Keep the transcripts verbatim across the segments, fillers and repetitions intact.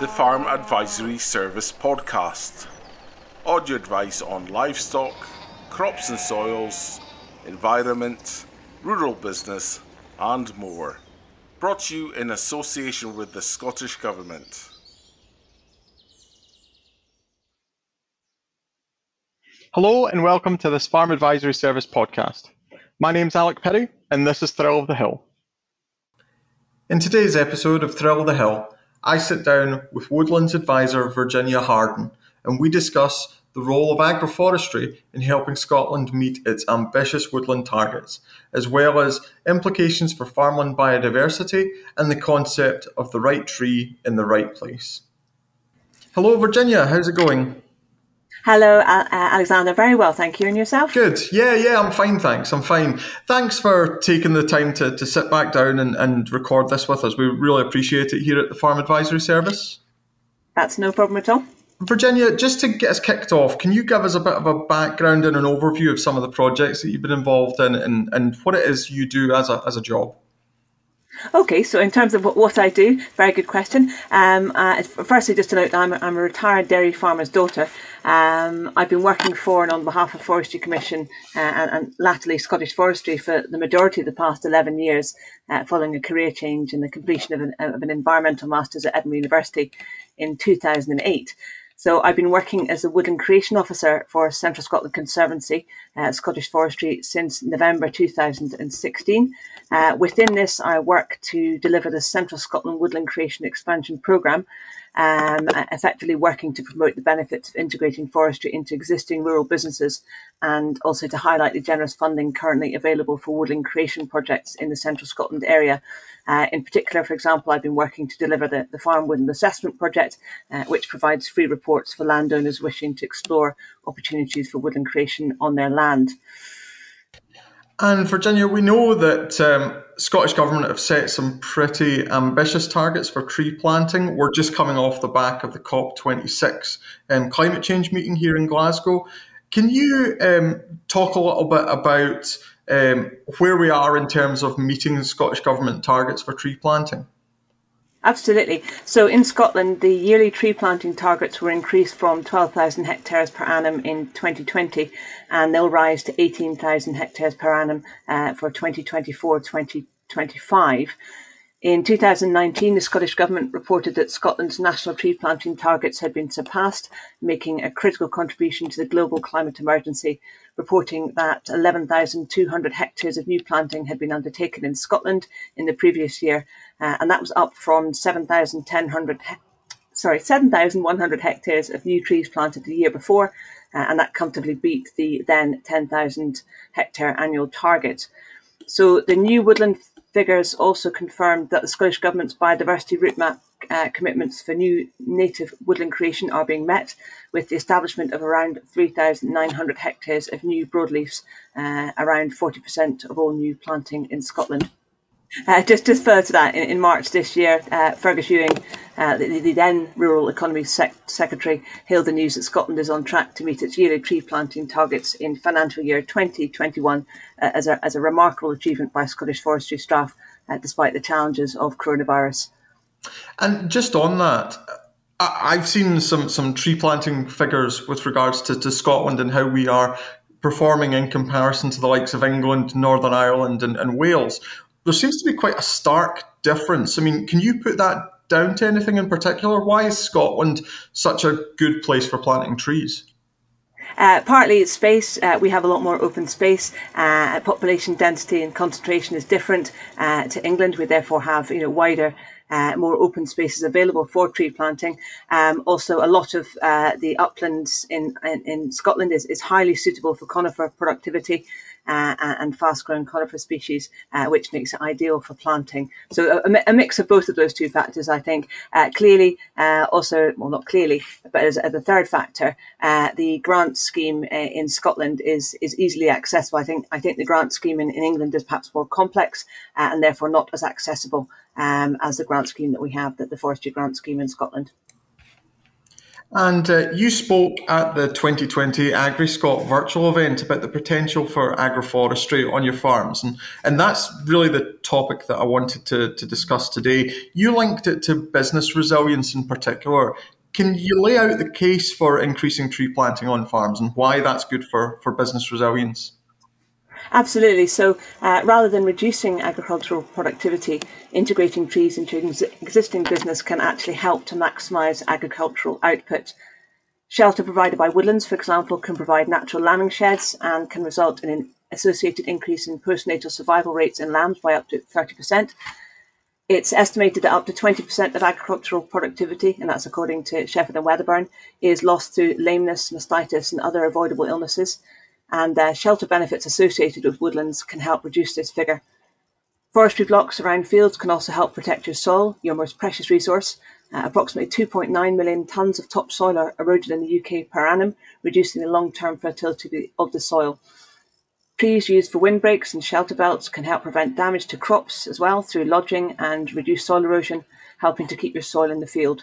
the Farm Advisory Service podcast. Audio advice on livestock, crops and soils, environment, rural business and more. Brought to you in association with the Scottish Government. Hello and welcome to this Farm Advisory Service podcast. My name's Alec Perry and this is Thrill of The Hill. In today's episode of Thrill of The Hill, I sit down with Woodlands advisor Virginia Harden and we discuss the role of agroforestry in helping Scotland meet its ambitious woodland targets, as well as implications for farmland biodiversity and the concept of the right tree in the right place. Hello, Virginia. How's it going? Hello, uh, Alexander. Very well, thank you. And yourself? Good. Yeah, yeah, I'm fine, thanks. I'm fine. Thanks for taking the time to, to sit back down and, and record this with us. We really appreciate it here at the Farm Advisory Service. That's no problem at all. Virginia, just to get us kicked off, can you give us a bit of a background and an overview of some of the projects that you've been involved in and, and what it is you do as a as a job? Okay, so in terms of what I do, very good question. Um, uh, firstly, just to note, I'm, I'm a retired dairy farmer's daughter. Um, I've been working for and on behalf of Forestry Commission uh, and, and latterly Scottish Forestry for the majority of the past eleven years, uh, following a career change and the completion of an, of an environmental master's at Edinburgh University in two thousand eight. So I've been working as a woodland creation officer for Central Scotland Conservancy, uh, Scottish Forestry, since November two thousand sixteen. Uh, within this, I work to deliver the Central Scotland Woodland Creation Expansion Programme, um, effectively working to promote the benefits of integrating forestry into existing rural businesses and also to highlight the generous funding currently available for woodland creation projects in the Central Scotland area. Uh, in particular, for example, I've been working to deliver the, the Farm Woodland Assessment Project, uh, which provides free reports for landowners wishing to explore opportunities for woodland creation on their land. And Virginia, we know that um, Scottish Government have set some pretty ambitious targets for tree planting. We're just coming off the back of the COP twenty-six um, climate change meeting here in Glasgow. Can you um, talk a little bit about Um, where we are in terms of meeting the Scottish Government targets for tree planting? Absolutely. So in Scotland, the yearly tree planting targets were increased from twelve thousand hectares per annum in twenty twenty, and they'll rise to eighteen thousand hectares per annum uh, for twenty twenty-four to twenty twenty-five. In two thousand nineteen, the Scottish Government reported that Scotland's national tree planting targets had been surpassed, making a critical contribution to the global climate emergency, reporting that eleven thousand two hundred hectares of new planting had been undertaken in Scotland in the previous year, uh, and that was up from seven thousand one hundred hectares of new trees planted the year before, uh, and that comfortably beat the then ten thousand hectare annual target. So the new woodland figures also confirmed that the Scottish Government's biodiversity route map uh, commitments for new native woodland creation are being met, with the establishment of around three thousand nine hundred hectares of new broadleafs, uh, around forty percent of all new planting in Scotland. Uh, just, just further to that, in, in March this year, uh, Fergus Ewing, uh, the, the then Rural Economy Sec- Secretary, hailed the news that Scotland is on track to meet its yearly tree planting targets in financial year twenty twenty-one uh, as, a, as a remarkable achievement by Scottish Forestry staff, uh, despite the challenges of coronavirus. And just on that, I- I've seen some, some tree planting figures with regards to, to Scotland and how we are performing in comparison to the likes of England, Northern Ireland and, and Wales. There seems to be quite a stark difference. I mean, can you put that down to anything in particular? Why is Scotland such a good place for planting trees? Uh, partly it's space. Uh, we have a lot more open space. Uh, population density and concentration is different uh, to England. We therefore have, you know, wider, Uh, more open spaces available for tree planting. Um, also, a lot of uh, the uplands in, in, in Scotland is, is highly suitable for conifer productivity uh, and fast-growing conifer species, uh, which makes it ideal for planting. So a, a mix of both of those two factors, I think. Uh, clearly, uh, also, well, not clearly, but as, as the third factor, uh, the grant scheme uh, in Scotland is is easily accessible. I think I think the grant scheme in, in England is perhaps more complex uh, and therefore not as accessible Um, as the grant scheme that we have, that the forestry grant scheme in Scotland. And uh, you spoke at the twenty twenty AgriScot virtual event about the potential for agroforestry on your farms. And, and that's really the topic that I wanted to, to discuss today. You linked it to business resilience in particular. Can you lay out the case for increasing tree planting on farms and why that's good for, for business resilience? Absolutely. So uh, rather than reducing agricultural productivity, integrating trees into ex- existing business can actually help to maximise agricultural output. Shelter provided by woodlands, for example, can provide natural lambing sheds and can result in an associated increase in postnatal survival rates in lambs by up to thirty percent. It's estimated that up to twenty percent of agricultural productivity, and that's according to Shepherd and Weatherburn, is lost through lameness, mastitis and other avoidable illnesses. And uh, shelter benefits associated with woodlands can help reduce this figure. Forestry blocks around fields can also help protect your soil, your most precious resource. Uh, approximately two point nine million tonnes of topsoil are eroded in the U K per annum, reducing the long-term fertility of the soil. Trees used for windbreaks and shelter belts can help prevent damage to crops as well through lodging and reduce soil erosion, helping to keep your soil in the field.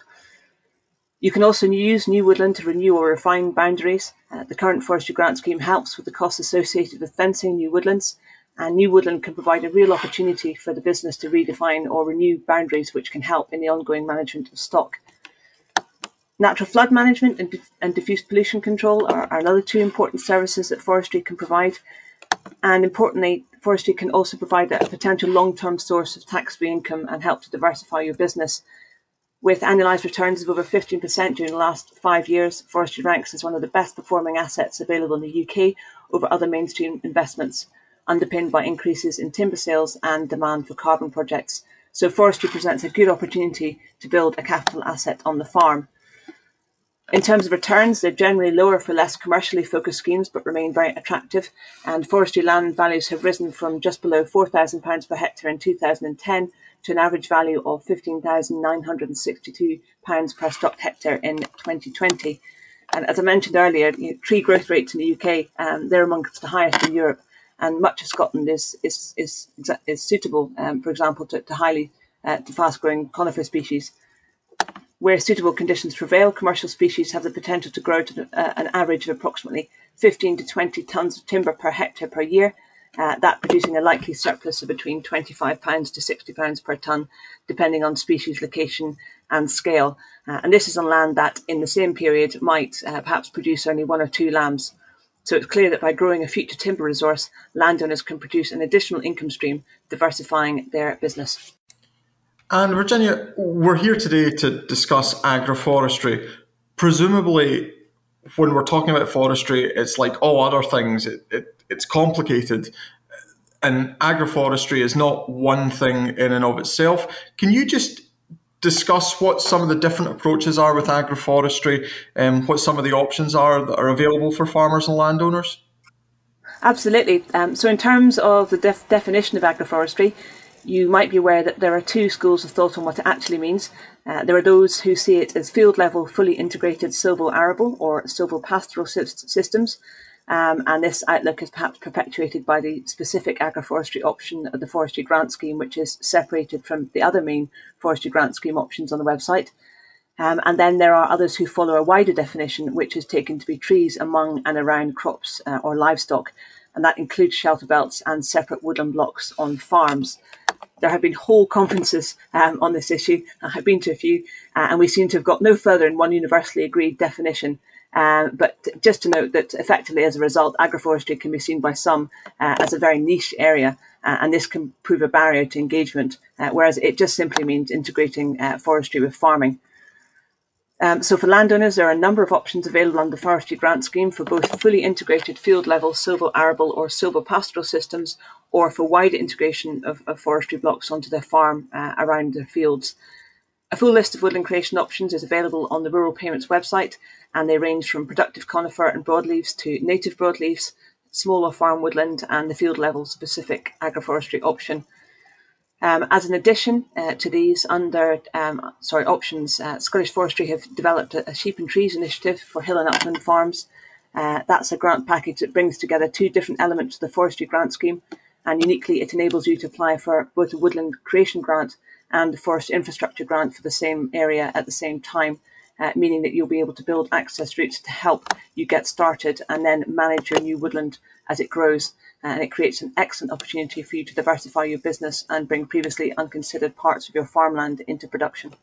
You can also use new woodland to renew or refine boundaries. Uh, the current forestry grant scheme helps with the costs associated with fencing new woodlands, and new woodland can provide a real opportunity for the business to redefine or renew boundaries, which can help in the ongoing management of stock. Natural flood management and, and diffuse pollution control are, are another two important services that forestry can provide. And importantly, forestry can also provide a potential long-term source of tax-free income and help to diversify your business. With annualised returns of over fifteen percent during the last five years, forestry ranks as one of the best performing assets available in the U K over other mainstream investments, underpinned by increases in timber sales and demand for carbon projects. So forestry presents a good opportunity to build a capital asset on the farm. In terms of returns, they're generally lower for less commercially focused schemes, but remain very attractive. And forestry land values have risen from just below four thousand pounds per hectare in two thousand ten to an average value of fifteen thousand nine hundred sixty-two pounds per stocked hectare in twenty twenty. And as I mentioned earlier, you know, tree growth rates in the U K, um, they're amongst the highest in Europe, and much of Scotland is is is, is suitable, um, for example, to, to highly uh, to fast-growing conifer species. Where suitable conditions prevail, commercial species have the potential to grow to uh, an average of approximately fifteen to twenty tonnes of timber per hectare per year, Uh, that producing a likely surplus of between twenty-five pounds to sixty pounds per tonne, depending on species, location and scale. Uh, and this is on land that in the same period might uh, perhaps produce only one or two lambs. So it's clear that by growing a future timber resource, landowners can produce an additional income stream, diversifying their business. And Virginia, we're here today to discuss agroforestry. Presumably, when we're talking about forestry, it's like all other things. It, it, It's complicated, and agroforestry is not one thing in and of itself. Can you just discuss what some of the different approaches are with agroforestry and what some of the options are that are available for farmers and landowners? Absolutely. Um, so in terms of the def- definition of agroforestry, you might be aware that there are two schools of thought on what it actually means. Uh, there are those who see it as field-level, fully integrated silvo-arable or silvo-pastoral sy- systems, Um, and this outlook is perhaps perpetuated by the specific agroforestry option of the forestry grant scheme, which is separated from the other main forestry grant scheme options on the website. Um, and then there are others who follow a wider definition, which is taken to be trees among and around crops uh, or livestock. And that includes shelter belts and separate woodland blocks on farms. There have been whole conferences um, on this issue. I've been to a few, uh, and we seem to have got no further in one universally agreed definition. Uh, but just to note that effectively, as a result, agroforestry can be seen by some uh, as a very niche area, uh, and this can prove a barrier to engagement, uh, whereas it just simply means integrating uh, forestry with farming. Um, so for landowners, there are a number of options available under the forestry grant scheme for both fully integrated field-level silvo-arable or silvo-pastoral systems, or for wider integration of, of forestry blocks onto their farm uh, around their fields. A full list of woodland creation options is available on the Rural Payments website, and they range from productive conifer and broadleaves to native broadleaves, smaller farm woodland, and the field-level specific agroforestry option. Um, as an addition uh, to these under um, sorry options, uh, Scottish Forestry have developed a sheep and trees initiative for hill and upland farms. Uh, that's a grant package that brings together two different elements of the forestry grant scheme, and uniquely it enables you to apply for both a woodland creation grant and the forest infrastructure grant for the same area at the same time. uh, meaning that you'll be able to build access routes to help you get started and then manage your new woodland as it grows. And it creates an excellent opportunity for you to diversify your business and bring previously unconsidered parts of your farmland into production.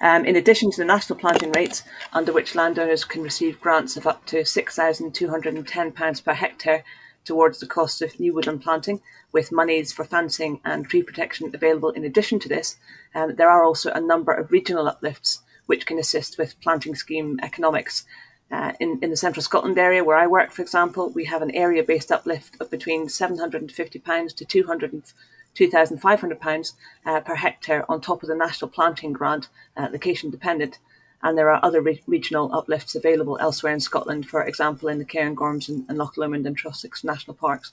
Um, in addition to the national planting rates, under which landowners can receive grants of up to six thousand two hundred and ten pounds per hectare towards the cost of new woodland planting, with monies for fencing and tree protection available in addition to this, um, there are also a number of regional uplifts which can assist with planting scheme economics. Uh, in, in the Central Scotland area where I work, for example, we have an area-based uplift of between seven hundred and fifty pounds to two thousand five hundred pounds uh, per hectare on top of the national planting grant, uh, location dependent, and there are other re regional uplifts available elsewhere in Scotland, for example in the Cairngorms and, and Loch Lomond and Trossachs National Parks.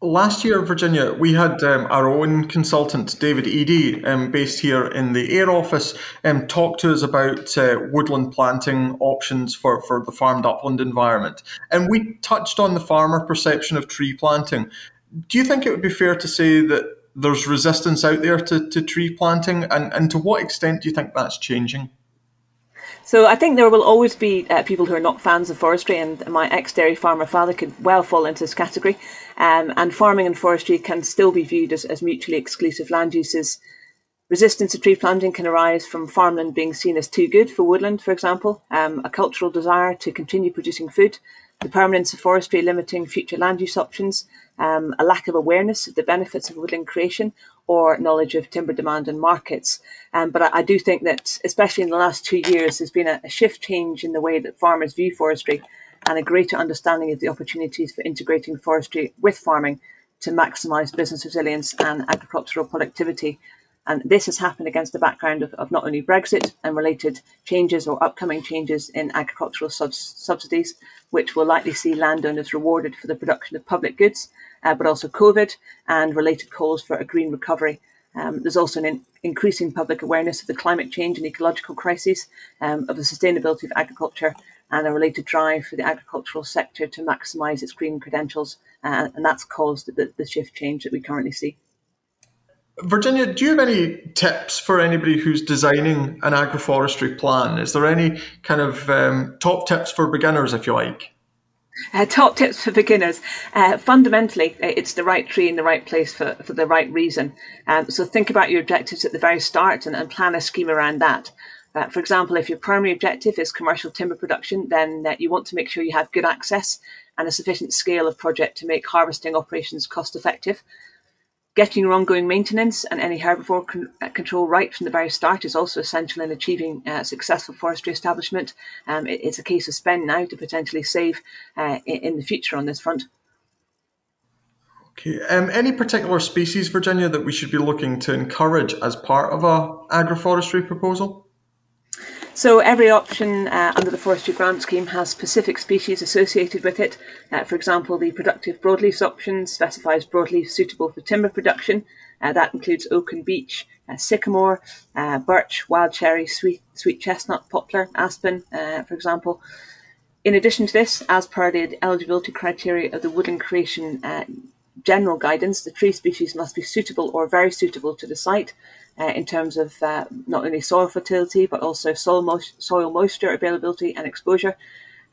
Last year, Virginia, we had um, our own consultant, David Eady, um, based here in the Air Office, um, talk to us about uh, woodland planting options for, for the farmed upland environment. And we touched on the farmer perception of tree planting. Do you think it would be fair to say that there's resistance out there to, to tree planting? And, and to what extent do you think that's changing? So I think there will always be uh, people who are not fans of forestry, and my ex-dairy farmer father could well fall into this category. Um, and farming and forestry can still be viewed as, as mutually exclusive land uses. Resistance to tree planting can arise from farmland being seen as too good for woodland, for example, um, a cultural desire to continue producing food, the permanence of forestry limiting future land use options, um, a lack of awareness of the benefits of woodland creation, or knowledge of timber demand and markets. Um, but I, I do think that, especially in the last two years, there's been a, a shift change in the way that farmers view forestry and a greater understanding of the opportunities for integrating forestry with farming to maximise business resilience and agricultural productivity. And this has happened against the background of, of not only Brexit and related changes or upcoming changes in agricultural sub subsidies, which will likely see landowners rewarded for the production of public goods, uh, but also COVID and related calls for a green recovery. Um, there's also an in increasing public awareness of the climate change and ecological crises, um, of the sustainability of agriculture, and a related drive for the agricultural sector to maximise its green credentials. Uh, and that's caused the, the shift change that we currently see. Virginia, do you have any tips for anybody who's designing an agroforestry plan? Is there any kind of um, top tips for beginners, if you like? Uh, top tips for beginners. Uh, fundamentally, it's the right tree in the right place for, for the right reason. Um, so think about your objectives at the very start and, and plan a scheme around that. Uh, for example, if your primary objective is commercial timber production, then uh, you want to make sure you have good access and a sufficient scale of project to make harvesting operations cost effective. Getting your ongoing maintenance and any herbivore con control right from the very start is also essential in achieving uh, successful forestry establishment. Um, it, it's a case of spend now to potentially save uh, in, in the future on this front. Okay. Um, any particular species, Virginia, that we should be looking to encourage as part of our agroforestry proposal? So every option uh, under the forestry grant scheme has specific species associated with it. Uh, for example, the productive broadleaf option specifies broadleaf suitable for timber production. Uh, that includes oak and beech, uh, sycamore, uh, birch, wild cherry, sweet, sweet chestnut, poplar, aspen, uh, for example. In addition to this, as per the eligibility criteria of the Woodland Creation uh, General Guidance, the tree species must be suitable or very suitable to the site. Uh, in terms of uh, not only soil fertility, but also soil, mo soil moisture availability and exposure.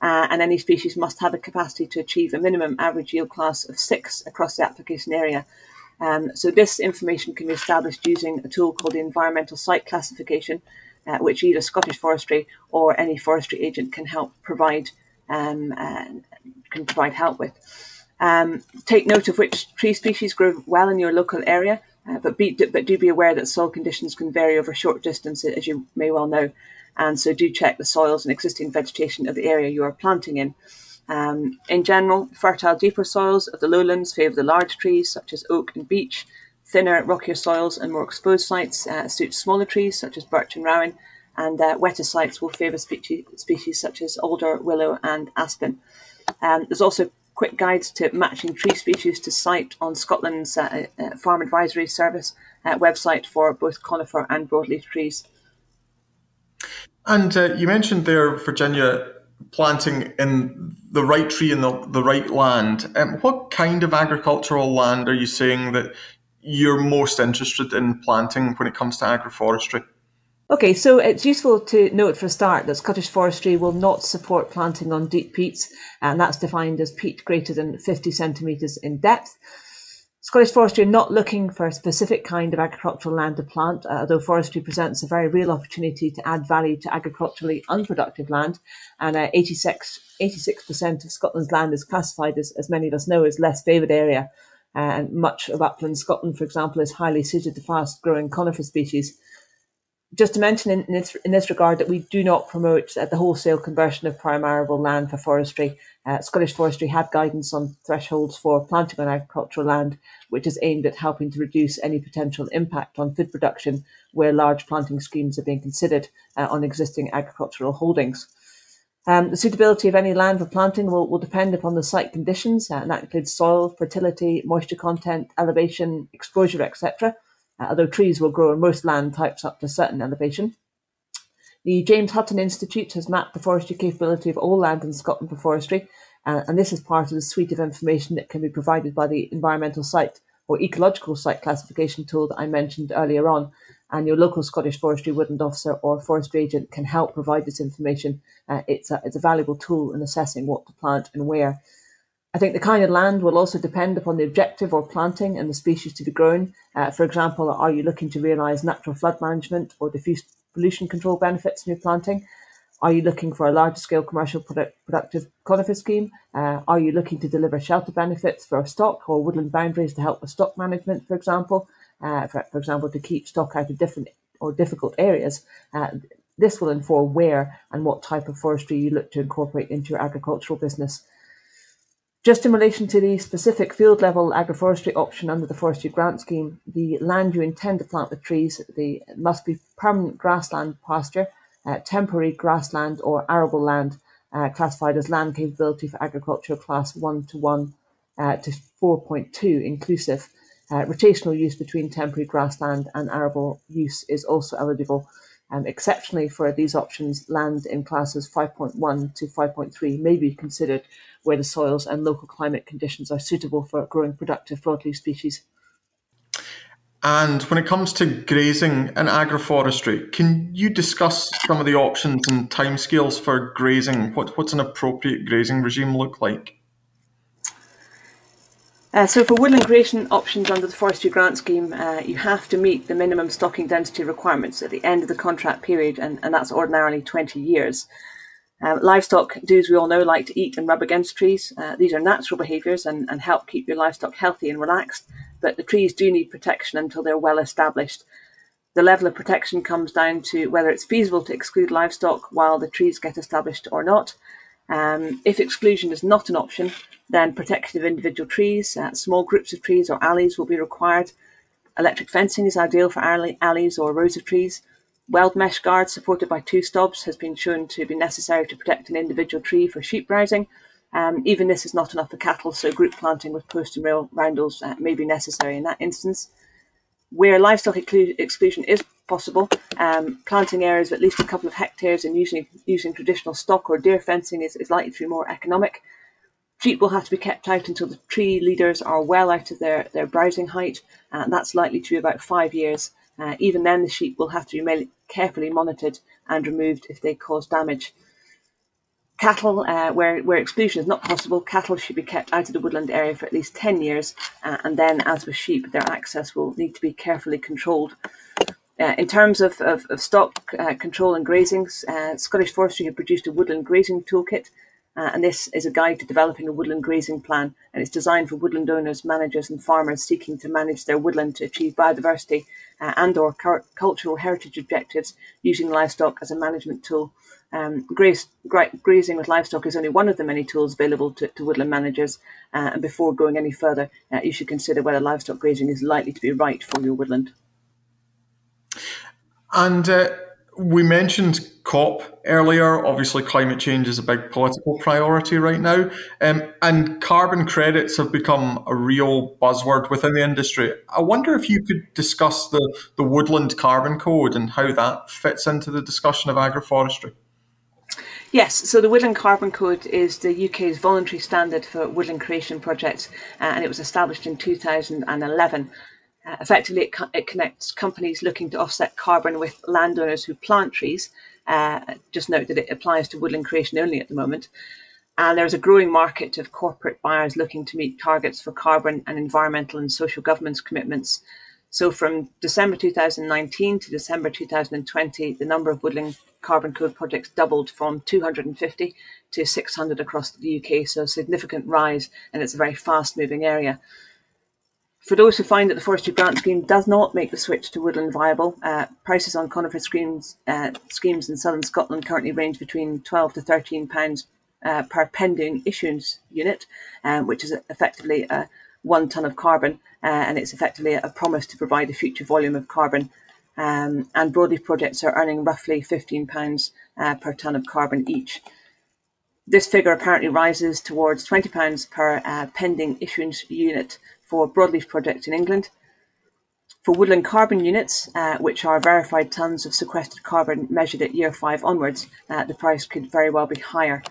Uh, and any species must have a capacity to achieve a minimum average yield class of six across the application area. Um, so this information can be established using a tool called the Environmental Site Classification, uh, which either Scottish Forestry or any forestry agent can help provide, um, uh, can provide help with. Um, take note of which tree species grow well in your local area. Uh, but, be, but do be aware that soil conditions can vary over short distances, as you may well know. And so do check the soils and existing vegetation of the area you are planting in. Um, in general, fertile, deeper soils of the lowlands favour the large trees, such as oak and beech. Thinner, rockier soils and more exposed sites uh, suit smaller trees, such as birch and rowan. And uh, wetter sites will favour species, species such as alder, willow and aspen. Um, there's also quick guides to matching tree species to site on Scotland's uh, uh, Farm Advisory Service uh, website for both conifer and broadleaf trees. And uh, you mentioned there, Virginia, planting in the right tree in the, the right land. Um, what kind of agricultural land are you saying that you're most interested in planting when it comes to agroforestry? Okay, so it's useful to note for a start that Scottish Forestry will not support planting on deep peats, and that's defined as peat greater than fifty centimetres in depth. Scottish Forestry are not looking for a specific kind of agricultural land to plant, although forestry presents a very real opportunity to add value to agriculturally unproductive land, and uh, eighty-six percent of Scotland's land is classified, as, as many of us know, as less favoured area, uh, and much of upland Scotland, for example, is highly suited to fast-growing conifer species. Just to mention in this, in this regard that we do not promote uh, the wholesale conversion of prime arable land for forestry. Uh, Scottish Forestry had guidance on thresholds for planting on agricultural land, which is aimed at helping to reduce any potential impact on food production where large planting schemes are being considered uh, on existing agricultural holdings. Um, the suitability of any land for planting will, will depend upon the site conditions, uh, and that includes soil, fertility, moisture content, elevation, exposure, et cetera, Uh, although trees will grow on most land types up to a certain elevation. The James Hutton Institute has mapped the forestry capability of all land in Scotland for forestry, uh, and this is part of the suite of information that can be provided by the environmental site or ecological site classification tool that I mentioned earlier on, and your local Scottish Forestry woodland officer or forestry agent can help provide this information. Uh, it's, a, it's a valuable tool in assessing what to plant and where. I think the kind of land will also depend upon the objective or planting and the species to be grown. Uh, for example, are you looking to realise natural flood management or diffuse pollution control benefits from your planting? Are you looking for a large-scale commercial product, productive conifer scheme? Uh, are you looking to deliver shelter benefits for stock or woodland boundaries to help with stock management, for example? Uh, for, for example, to keep stock out of different or difficult areas. Uh, this will inform where and what type of forestry you look to incorporate into your agricultural business. Just in relation to the specific field-level agroforestry option under the Forestry Grant Scheme, the land you intend to plant with trees the, must be permanent grassland pasture, uh, temporary grassland or arable land, uh, classified as land capability for agriculture class one to one uh, to four point two inclusive. Uh, rotational use between temporary grassland and arable use is also eligible. Um, exceptionally for these options, land in classes five point one to five point three may be considered where the soils and local climate conditions are suitable for growing productive broadleaf species. And when it comes to grazing and agroforestry, can you discuss some of the options and timescales for grazing? What, what's an appropriate grazing regime look like? Uh, so for woodland creation options under the Forestry Grant Scheme, uh, you have to meet the minimum stocking density requirements at the end of the contract period, and, and that's ordinarily twenty years. Uh, livestock do, as we all know, like to eat and rub against trees. Uh, these are natural behaviours and, and help keep your livestock healthy and relaxed, but the trees do need protection until they're well established. The level of protection comes down to whether it's feasible to exclude livestock while the trees get established or not. Um, if exclusion is not an option, then protection of individual trees, uh, small groups of trees or alleys will be required. Electric fencing is ideal for alley, alleys or rows of trees. Weld mesh guards supported by two stobs has been shown to be necessary to protect an individual tree for sheep browsing. Um, even this is not enough for cattle, so group planting with post and rail roundels uh, may be necessary in that instance. Where livestock exclu- exclusion is possible, um, planting areas of at least a couple of hectares and using, using traditional stock or deer fencing is, is likely to be more economic. Sheep will have to be kept out until the tree leaders are well out of their, their browsing height, and that's likely to be about five years. Uh, even then, the sheep will have to be carefully monitored and removed if they cause damage. Cattle, uh, where, where exclusion is not possible, cattle should be kept out of the woodland area for at least ten years, uh, and then, as with sheep, their access will need to be carefully controlled. Uh, in terms of, of, of stock uh, control and grazing, uh, Scottish Forestry have produced a woodland grazing toolkit, uh, and this is a guide to developing a woodland grazing plan, and it's designed for woodland owners, managers and farmers seeking to manage their woodland to achieve biodiversity Uh, and or cur- cultural heritage objectives using livestock as a management tool. Um, graze, gra- grazing with livestock is only one of the many tools available to, to woodland managers, uh, and before going any further, uh, you should consider whether livestock grazing is likely to be right for your woodland. And uh, we mentioned COP earlier. Obviously, climate change is a big political priority right now, um, and carbon credits have become a real buzzword within the industry. I wonder if you could discuss the, the Woodland Carbon Code and how that fits into the discussion of agroforestry. Yes, so the Woodland Carbon Code is the U K's voluntary standard for woodland creation projects, uh, and it was established in two thousand eleven. Uh, effectively, it, co it connects companies looking to offset carbon with landowners who plant trees. Uh, just note that it applies to woodland creation only at the moment. And there is a growing market of corporate buyers looking to meet targets for carbon and environmental and social governance commitments. So from December two thousand nineteen to December two thousand twenty, the number of Woodland Carbon Code projects doubled from two hundred fifty to six hundred across the U K, so a significant rise, and it's a very fast-moving area. For those who find that the forestry grant scheme does not make the switch to woodland viable, uh, prices on conifer schemes, uh, schemes in southern Scotland currently range between twelve to thirteen pounds uh, per pending issuance unit, um, which is effectively a one tonne of carbon, uh, and it's effectively a promise to provide a future volume of carbon. Um, and broadleaf projects are earning roughly fifteen pounds uh, per tonne of carbon each. This figure apparently rises towards twenty pounds per uh, pending issuance unit for broadleaf projects in England. For woodland carbon units, uh, which are verified tonnes of sequestered carbon measured at year five onwards, uh, the price could very well be higher.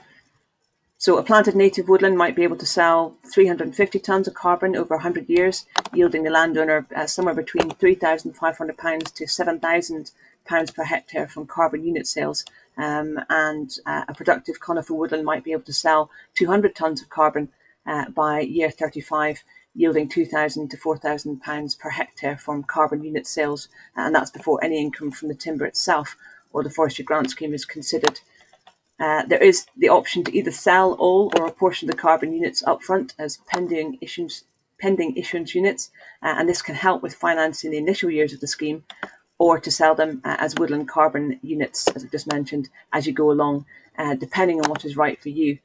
So a planted native woodland might be able to sell three hundred fifty tonnes of carbon over one hundred years, yielding the landowner uh, somewhere between three thousand five hundred pounds to seven thousand pounds per hectare from carbon unit sales. Um, and uh, a productive conifer woodland might be able to sell two hundred tonnes of carbon uh, by year thirty-five, yielding two thousand to four thousand pounds per hectare from carbon unit sales. And that's before any income from the timber itself or the forestry grant scheme is considered. Uh, there is the option to either sell all or a portion of the carbon units up front as pending issuance, pending issuance units, uh, and this can help with financing the initial years of the scheme, or to sell them uh, as woodland carbon units, as I just mentioned, as you go along, uh, depending on what is right for you.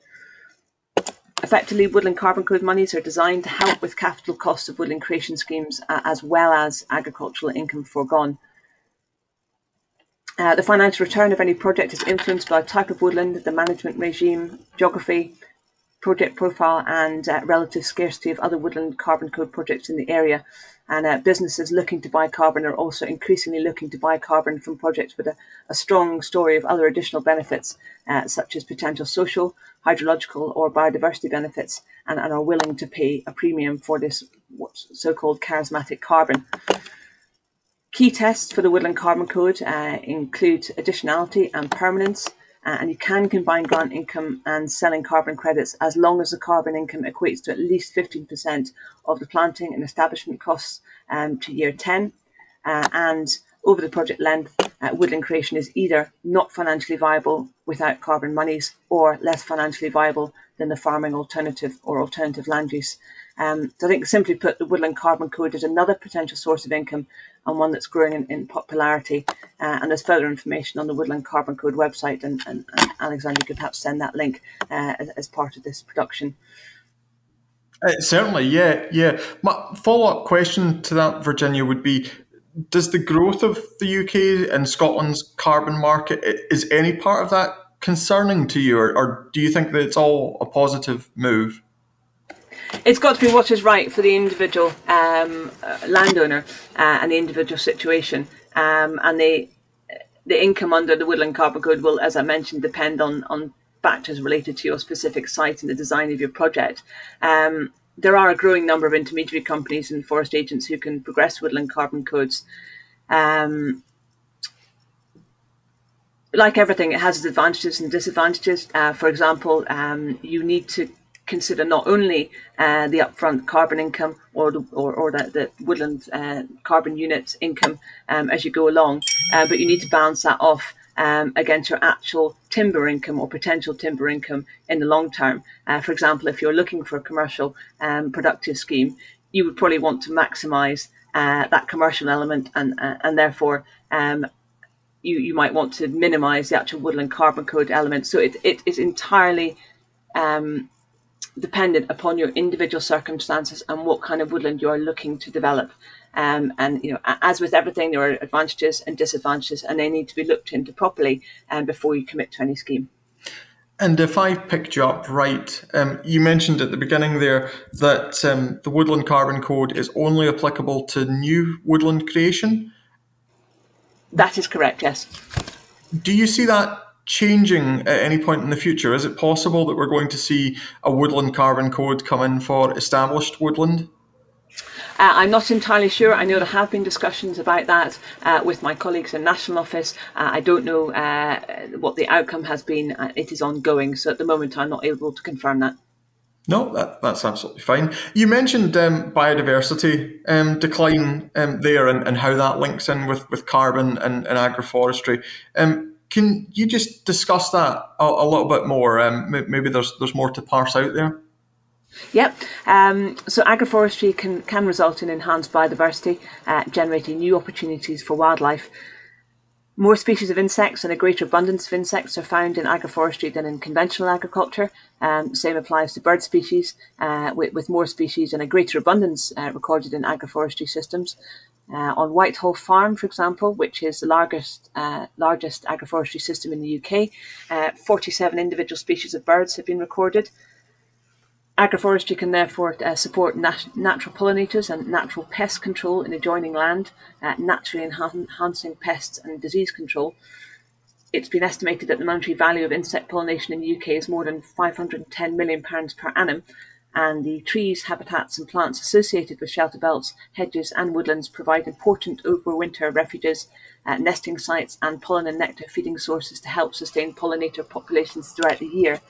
Effectively, Woodland Carbon Code monies are designed to help with capital costs of woodland creation schemes, uh, as well as agricultural income foregone. Uh, the financial return of any project is influenced by type of woodland, the management regime, geography, project profile, and uh, relative scarcity of other woodland carbon code projects in the area. And uh, businesses looking to buy carbon are also increasingly looking to buy carbon from projects with a, a strong story of other additional benefits, uh, such as potential social, hydrological, or biodiversity benefits, and, and are willing to pay a premium for this what's so-called charismatic carbon. Key tests for the Woodland Carbon Code uh, include additionality and permanence, uh, and you can combine grant income and selling carbon credits as long as the carbon income equates to at least fifteen percent of the planting and establishment costs um, to year ten. Uh, and over the project length, uh, woodland creation is either not financially viable without carbon monies or less financially viable than the farming alternative or alternative land use. Um, so I think, simply put, the Woodland Carbon Code is another potential source of income and one that's growing in, in popularity. Uh, and there's further information on the Woodland Carbon Code website, and, and, and Alexander could perhaps send that link uh, as, as part of this production. Uh, certainly, yeah, yeah. My follow-up question to that, Virginia, would be, does the growth of the U K and Scotland's carbon market, is any part of that concerning to you, or, or do you think that it's all a positive move? It's got to be what is right for the individual um, landowner uh, and the individual situation, um, and the the income under the Woodland Carbon Code will, as I mentioned, depend on on factors related to your specific site and the design of your project. Um, there are a growing number of intermediary companies and forest agents who can progress Woodland Carbon Codes. Um, like everything, it has its advantages and disadvantages. Uh, for example, um, you need to consider not only uh, the upfront carbon income or the, or, or the, the woodland uh, carbon unit income um, as you go along, uh, but you need to balance that off um, against your actual timber income or potential timber income in the long term. Uh, for example, if you're looking for a commercial um, productive scheme, you would probably want to maximise uh, that commercial element, and, uh, and therefore um, you, you might want to minimise the actual Woodland Carbon Code element. So it, it is entirely um, dependent upon your individual circumstances and what kind of woodland you are looking to develop. Um, and, you know, as with everything, there are advantages and disadvantages, and they need to be looked into properly um, before you commit to any scheme. And if I picked you up right, um, you mentioned at the beginning there that um, the Woodland Carbon Code is only applicable to new woodland creation? That is correct, yes. Do you see that changing at any point in the future? Is it possible that we're going to see a Woodland Carbon Code come in for established woodland? Uh, I'm not entirely sure. I know there have been discussions about that uh, with my colleagues in National Office. Uh, I don't know uh, what the outcome has been. Uh, it is ongoing, so at the moment I'm not able to confirm that. No, that, that's absolutely fine. You mentioned um, biodiversity um, decline um, there and, and how that links in with, with carbon and, and agroforestry. Um, can you just discuss that a, a little bit more? Um, maybe there's there's more to parse out there. Yep. Um, so agroforestry can, can result in enhanced biodiversity, uh, generating new opportunities for wildlife. More species of insects and a greater abundance of insects are found in agroforestry than in conventional agriculture. Um, same applies to bird species, uh, with, with more species and a greater abundance uh, recorded in agroforestry systems. Uh, on Whitehall Farm, for example, which is the largest uh, largest agroforestry system in the U K, uh, forty-seven individual species of birds have been recorded. Agroforestry can therefore uh, support nat natural pollinators and natural pest control in adjoining land, uh, naturally enhancing pests and disease control. It's been estimated that the monetary value of insect pollination in the U K is more than five hundred and ten million pounds per annum, and the trees, habitats and plants associated with shelter belts, hedges and woodlands provide important overwinter refuges, uh, nesting sites and pollen and nectar feeding sources to help sustain pollinator populations throughout the year.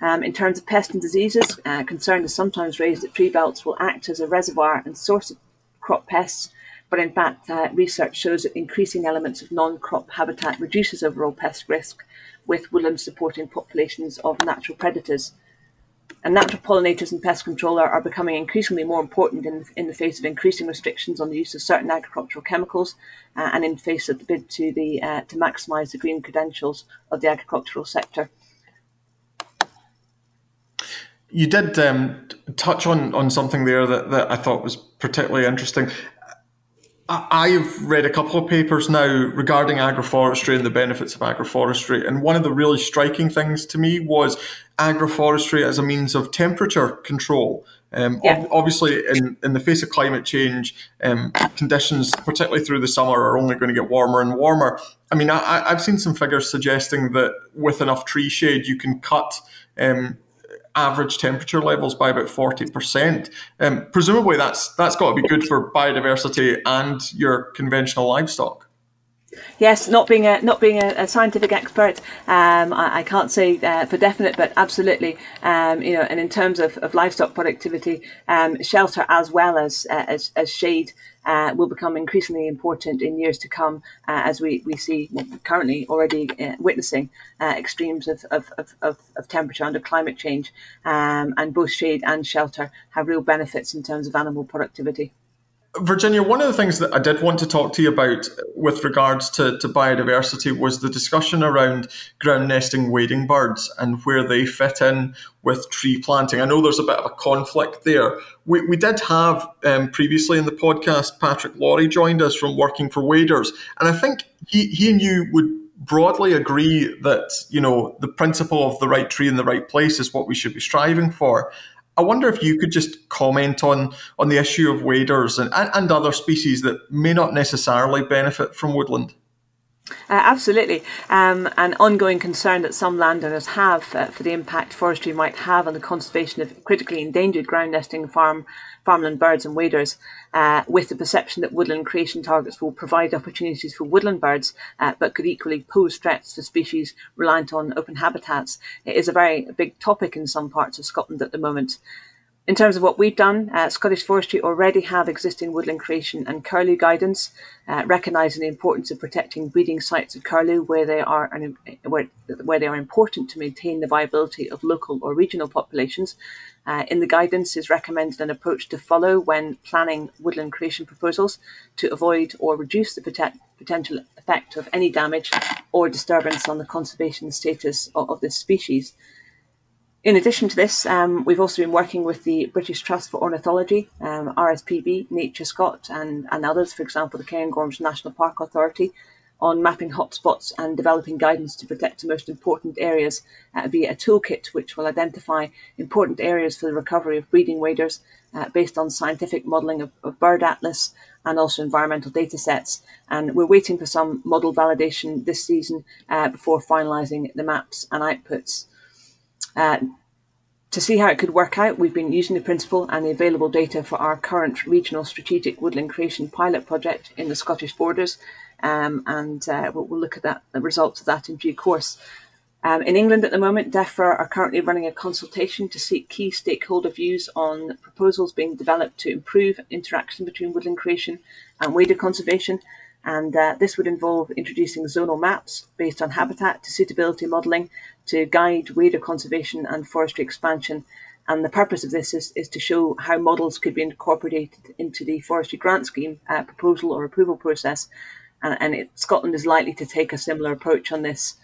Um, in terms of pests and diseases, uh, concern is sometimes raised that tree belts will act as a reservoir and source of crop pests, but in fact uh, research shows that increasing elements of non-crop habitat reduces overall pest risk, with woodlands supporting populations of natural predators. And natural pollinators and pest control are, are becoming increasingly more important in, in the face of increasing restrictions on the use of certain agricultural chemicals uh, and in face of the bid to, the, uh, to maximise the green credentials of the agricultural sector. You did um, touch on, on something there that, that I thought was particularly interesting. I, I've read a couple of papers now regarding agroforestry and the benefits of agroforestry. And one of the really striking things to me was agroforestry as a means of temperature control. Um, yeah. ob obviously, in, in the face of climate change, um, conditions, particularly through the summer, are only going to get warmer and warmer. I mean, I, I've seen some figures suggesting that with enough tree shade, you can cut um average temperature levels by about forty percent. Um, presumably that's that's got to be good for biodiversity and your conventional livestock. Yes, not being a not being a, a scientific expert, um, I, I can't say uh, for definite, but absolutely, um, you know. And in terms of, of livestock productivity, um, shelter as well as uh, as, as shade uh, will become increasingly important in years to come, uh, as we we see currently already uh, witnessing uh, extremes of of, of of temperature under climate change, um, and both shade and shelter have real benefits in terms of animal productivity. Virginia, one of the things that I did want to talk to you about with regards to, to biodiversity was the discussion around ground nesting wading birds and where they fit in with tree planting. I know there's a bit of a conflict there. We, we did have um, previously in the podcast, Patrick Laurie joined us from Working for Waders, and I think he, he and you would broadly agree that, you know, the principle of the right tree in the right place is what we should be striving for. I wonder if you could just comment on, on the issue of waders and, and other species that may not necessarily benefit from woodland. Uh, absolutely. Um, an ongoing concern that some landowners have uh, for the impact forestry might have on the conservation of critically endangered ground nesting farm, farmland birds and waders, uh, with the perception that woodland creation targets will provide opportunities for woodland birds, uh, but could equally pose threats to species reliant on open habitats. It is a very big topic in some parts of Scotland at the moment. In terms of what we've done, uh, Scottish Forestry already have existing woodland creation and curlew guidance, uh, recognising the importance of protecting breeding sites of curlew where they are an, where, where they are important to maintain the viability of local or regional populations. Uh, in the guidance is recommended an approach to follow when planning woodland creation proposals to avoid or reduce the poten potential effect of any damage or disturbance on the conservation status of, of this species. In addition to this, um, we've also been working with the British Trust for Ornithology, um, R S P B, NatureScot and, and others, for example, the Cairngorms National Park Authority, on mapping hotspots and developing guidance to protect the most important areas, uh, be it a toolkit which will identify important areas for the recovery of breeding waders uh, based on scientific modelling of, of bird atlas and also environmental data sets. And we're waiting for some model validation this season uh, before finalising the maps and outputs. Uh, To see how it could work out, we've been using the principle and the available data for our current regional strategic woodland creation pilot project in the Scottish borders, um, and uh, we'll, we'll look at that, the results of that in due course. Um, in England at the moment, DEFRA are currently running a consultation to seek key stakeholder views on proposals being developed to improve interaction between woodland creation and wader conservation, and uh, this would involve introducing zonal maps based on habitat to suitability modelling to guide wader conservation and forestry expansion. And the purpose of this is, is to show how models could be incorporated into the forestry grant scheme uh, proposal or approval process. And, and it, Scotland is likely to take a similar approach on this.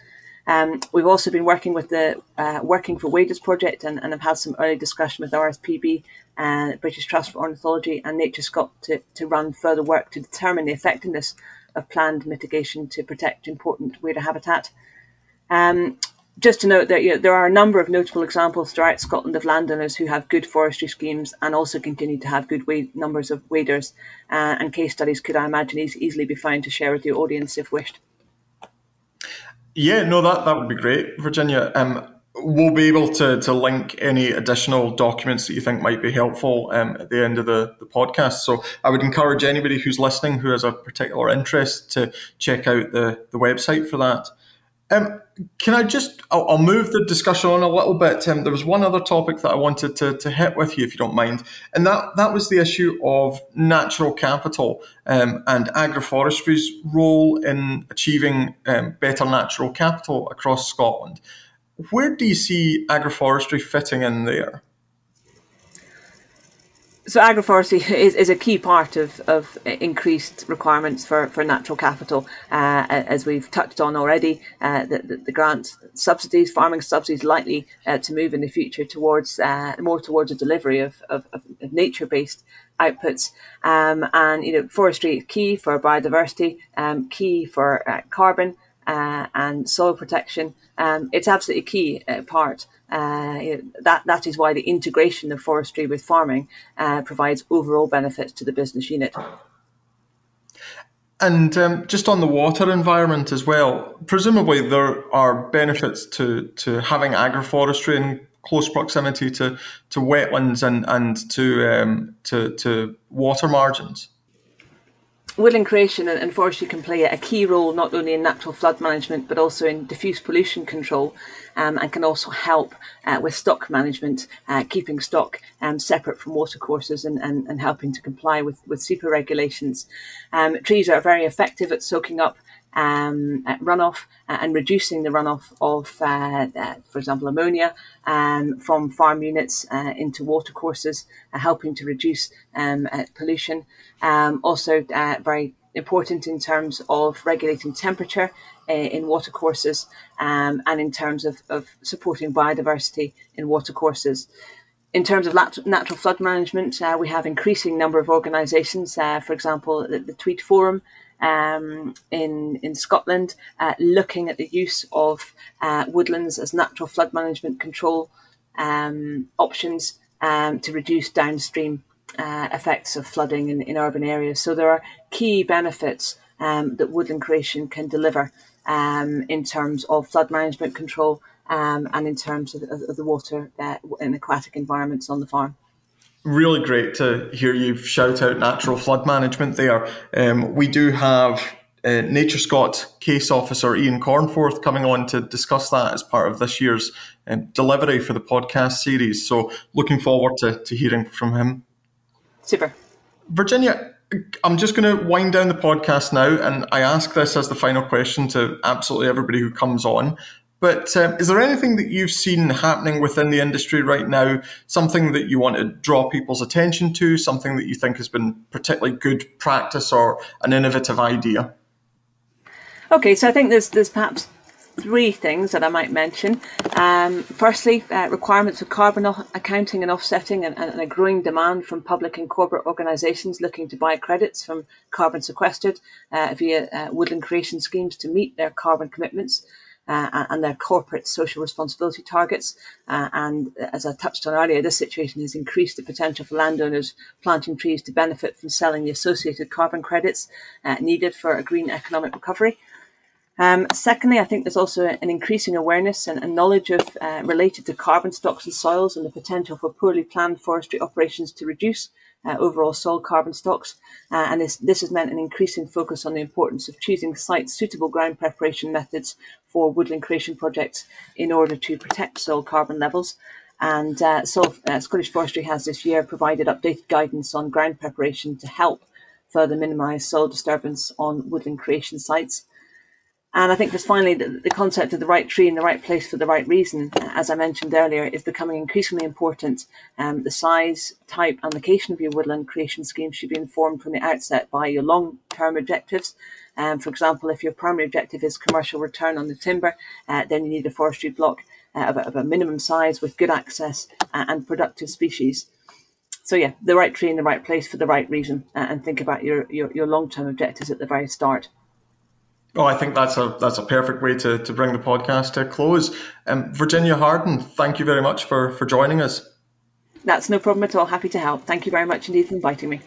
Um, we've also been working with the uh, Working for Waders project, and, and I've had some early discussion with R S P B, uh, British Trust for Ornithology and NatureScot to, to run further work to determine the effectiveness of planned mitigation to protect important wader habitat. Um, just to note that you know, there are a number of notable examples throughout Scotland of landowners who have good forestry schemes and also continue to have good wade numbers of waders, uh, and case studies could, I imagine, easily be found to share with your audience if wished. Yeah, no, that, that would be great, Virginia. Um, we'll be able to to link any additional documents that you think might be helpful um, at the end of the, the podcast. So I would encourage anybody who's listening who has a particular interest to check out the, the website for that. Um, can I just, I'll, I'll move the discussion on a little bit. Um, there was one other topic that I wanted to, to hit with you, if you don't mind, and that, that was the issue of natural capital um, and agroforestry's role in achieving um, better natural capital across Scotland. Where do you see agroforestry fitting in there? So agroforestry is, is a key part of, of increased requirements for, for natural capital, uh, as we've touched on already. Uh, the, the, the grant subsidies, farming subsidies, likely uh, to move in the future towards uh, more towards a delivery of, of, of nature-based outputs, um, and you know forestry is key for biodiversity, um, key for uh, carbon uh, and soil protection. Um, it's absolutely a key uh, part. Uh, that that is why the integration of forestry with farming uh, provides overall benefits to the business unit. And um, just on the water environment as well, presumably there are benefits to, to having agroforestry in close proximity to, to wetlands and and to um, to to water margins. Woodland creation and forestry can play a key role not only in natural flood management but also in diffuse pollution control, um, and can also help uh, with stock management, uh, keeping stock um, separate from watercourses and, and, and helping to comply with, with SEPA regulations. Um, trees are very effective at soaking up um, at runoff and reducing the runoff of, uh, uh, for example, ammonia um, from farm units uh, into watercourses, uh, helping to reduce um, uh, pollution. Um, also uh, very important in terms of regulating temperature uh, in watercourses, um, and in terms of, of supporting biodiversity in watercourses. In terms of nat- natural flood management, uh, we have increasing number of organisations, uh, for example, the, the Tweed Forum, Um, in in Scotland, uh, looking at the use of uh, woodlands as natural flood management control um, options um, to reduce downstream uh, effects of flooding in, in urban areas. So there are key benefits um, that woodland creation can deliver um, in terms of flood management control, um, and in terms of, of, of the water uh, and aquatic environments on the farm. Really great to hear you shout out natural flood management there. Um, we do have uh, NatureScot case officer Ian Cornforth coming on to discuss that as part of this year's uh, delivery for the podcast series. So looking forward to, to hearing from him. Super. Virginia, I'm just going to wind down the podcast now, and I ask this as the final question to absolutely everybody who comes on. But um, is there anything that you've seen happening within the industry right now, something that you want to draw people's attention to, something that you think has been particularly good practice or an innovative idea? Okay, so I think there's, there's perhaps three things that I might mention. Um, firstly, uh, requirements for carbon accounting and offsetting, and, and a growing demand from public and corporate organisations looking to buy credits from carbon sequestered uh, via uh, woodland creation schemes to meet their carbon commitments. Uh, and their corporate social responsibility targets. Uh, and as I touched on earlier, this situation has increased the potential for landowners planting trees to benefit from selling the associated carbon credits uh, needed for a green economic recovery. Um, secondly, I think there's also an increasing awareness and, and knowledge of uh, related to carbon stocks and soils and the potential for poorly planned forestry operations to reduce uh, overall soil carbon stocks. Uh, and this, this has meant an increasing focus on the importance of choosing sites suitable ground preparation methods for woodland creation projects in order to protect soil carbon levels. And uh, so, uh, Scottish Forestry has this year provided updated guidance on ground preparation to help further minimise soil disturbance on woodland creation sites. And I think just finally, the, the concept of the right tree in the right place for the right reason, as I mentioned earlier, is becoming increasingly important. Um, the size, type and location of your woodland creation scheme should be informed from the outset by your long-term objectives. Um, for example, if your primary objective is commercial return on the timber, uh, then you need a forestry block uh, of, a, of a minimum size with good access uh, and productive species. So yeah, the right tree in the right place for the right reason, uh, and think about your, your, your long-term objectives at the very start. Oh, I think that's a that's a perfect way to, to bring the podcast to a close. Um, Virginia Harden, thank you very much for, for joining us. That's no problem at all. Happy to help. Thank you very much indeed for inviting me.